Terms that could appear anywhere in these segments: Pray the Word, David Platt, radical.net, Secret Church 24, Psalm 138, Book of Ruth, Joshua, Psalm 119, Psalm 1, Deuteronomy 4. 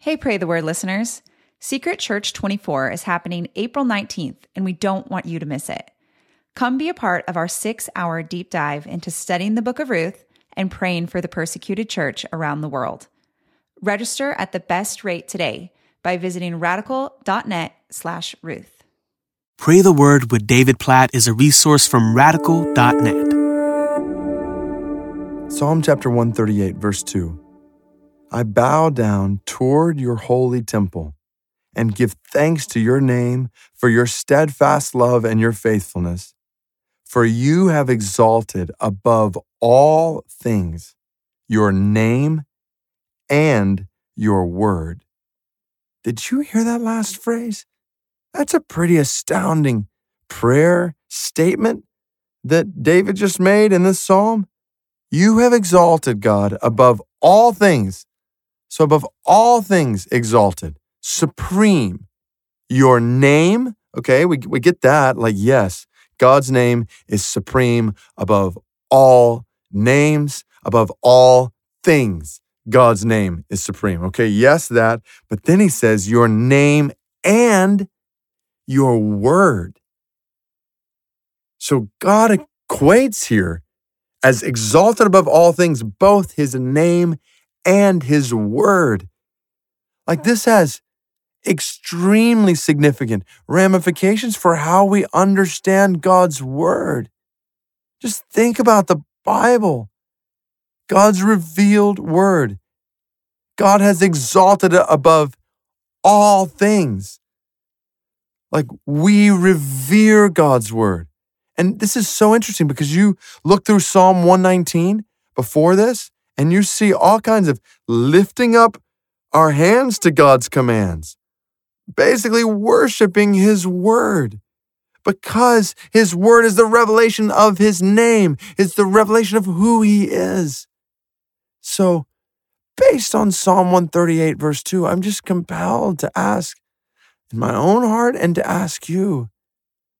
Hey, Pray the Word listeners. Secret Church 24 is happening April 19th, and we don't want you to miss it. Come be a part of our 6-hour deep dive into studying the Book of Ruth and praying for the persecuted church around the world. Register at the best rate today by visiting radical.net/Ruth. Pray the Word with David Platt is a resource from radical.net. Psalm chapter 138, verse 2. I bow down toward your holy temple and give thanks to your name for your steadfast love and your faithfulness. For you have exalted above all things your name and your word. Did you hear that last phrase? That's a pretty astounding prayer statement that David just made in this psalm. You have exalted God above all things. So above all things exalted, supreme, your name, okay, we get that, like yes, God's name is supreme above all names, above all things, God's name is supreme, okay, yes that, but then he says your name and your word. So God equates here as exalted above all things, both his name and his word. Like this has extremely significant ramifications for how we understand God's word. Just think about the Bible, God's revealed word. God has exalted it above all things. Like we revere God's word. And this is so interesting because you look through Psalm 119 before this, and you see all kinds of lifting up our hands to God's commands, basically worshiping his word because his word is the revelation of his name. It's the revelation of who he is. So based on Psalm 138 verse 2, I'm just compelled to ask in my own heart and to ask you,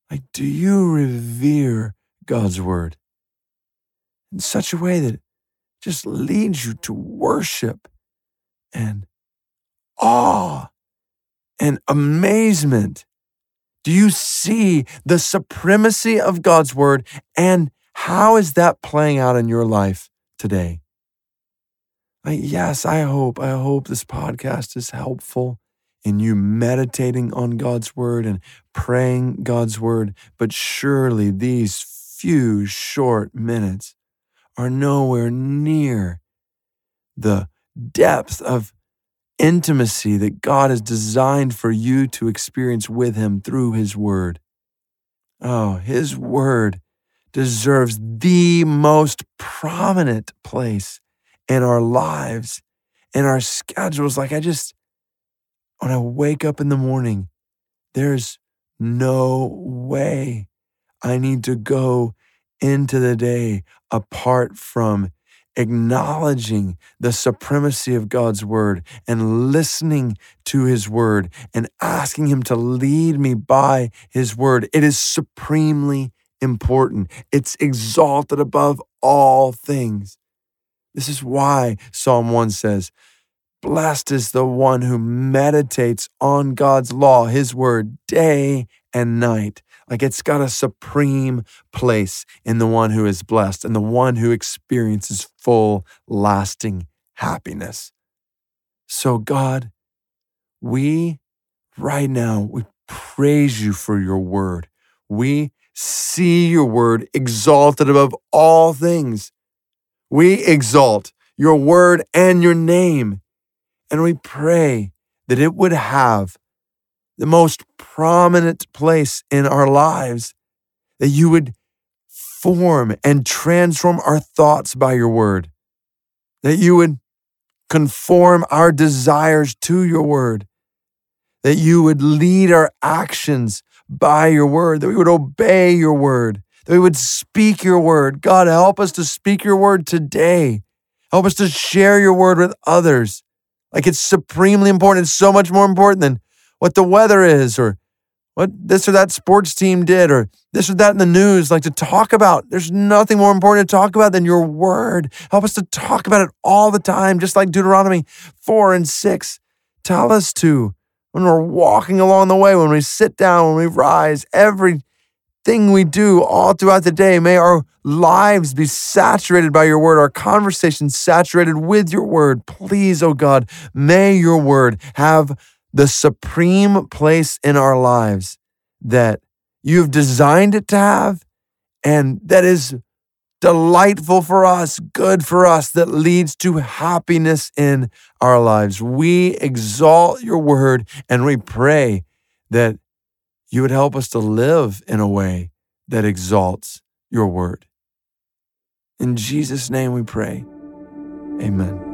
like, do you revere God's word in such a way that just leads you to worship and awe and amazement? Do you see the supremacy of God's word, and how is that playing out in your life today? Yes, I hope this podcast is helpful in you meditating on God's word and praying God's word, but surely these few short minutes are nowhere near the depth of intimacy that God has designed for you to experience with him through his word. Oh, his word deserves the most prominent place in our lives, in our schedules. Like when I wake up in the morning, there's no way I need to go into the day apart from acknowledging the supremacy of God's word and listening to his word and asking him to lead me by his word. It is supremely important. It's exalted above all things. This is why Psalm 1 says, blessed is the one who meditates on God's law, his word, day and night. Like it's got a supreme place in the one who is blessed and the one who experiences full, lasting happiness. So God, we right now, we praise you for your word. We see your word exalted above all things. We exalt your word and your name. And we pray that it would have the most prominent place in our lives, that you would form and transform our thoughts by your word, that you would conform our desires to your word, that you would lead our actions by your word, that we would obey your word, that we would speak your word. God, help us to speak your word today. Help us to share your word with others. Like it's supremely important. It's so much more important than what the weather is, or what this or that sports team did, or this or that in the news, like to talk about. There's nothing more important to talk about than your word. Help us to talk about it all the time, just like Deuteronomy 4 and 6, tell us to. When we're walking along the way, when we sit down, when we rise, everything we do all throughout the day, may our lives be saturated by your word, our conversations saturated with your word. Please, oh God, may your word have the supreme place in our lives that you've designed it to have, and that is delightful for us, good for us, that leads to happiness in our lives. We exalt your word, and we pray that you would help us to live in a way that exalts your word. In Jesus' name we pray. Amen.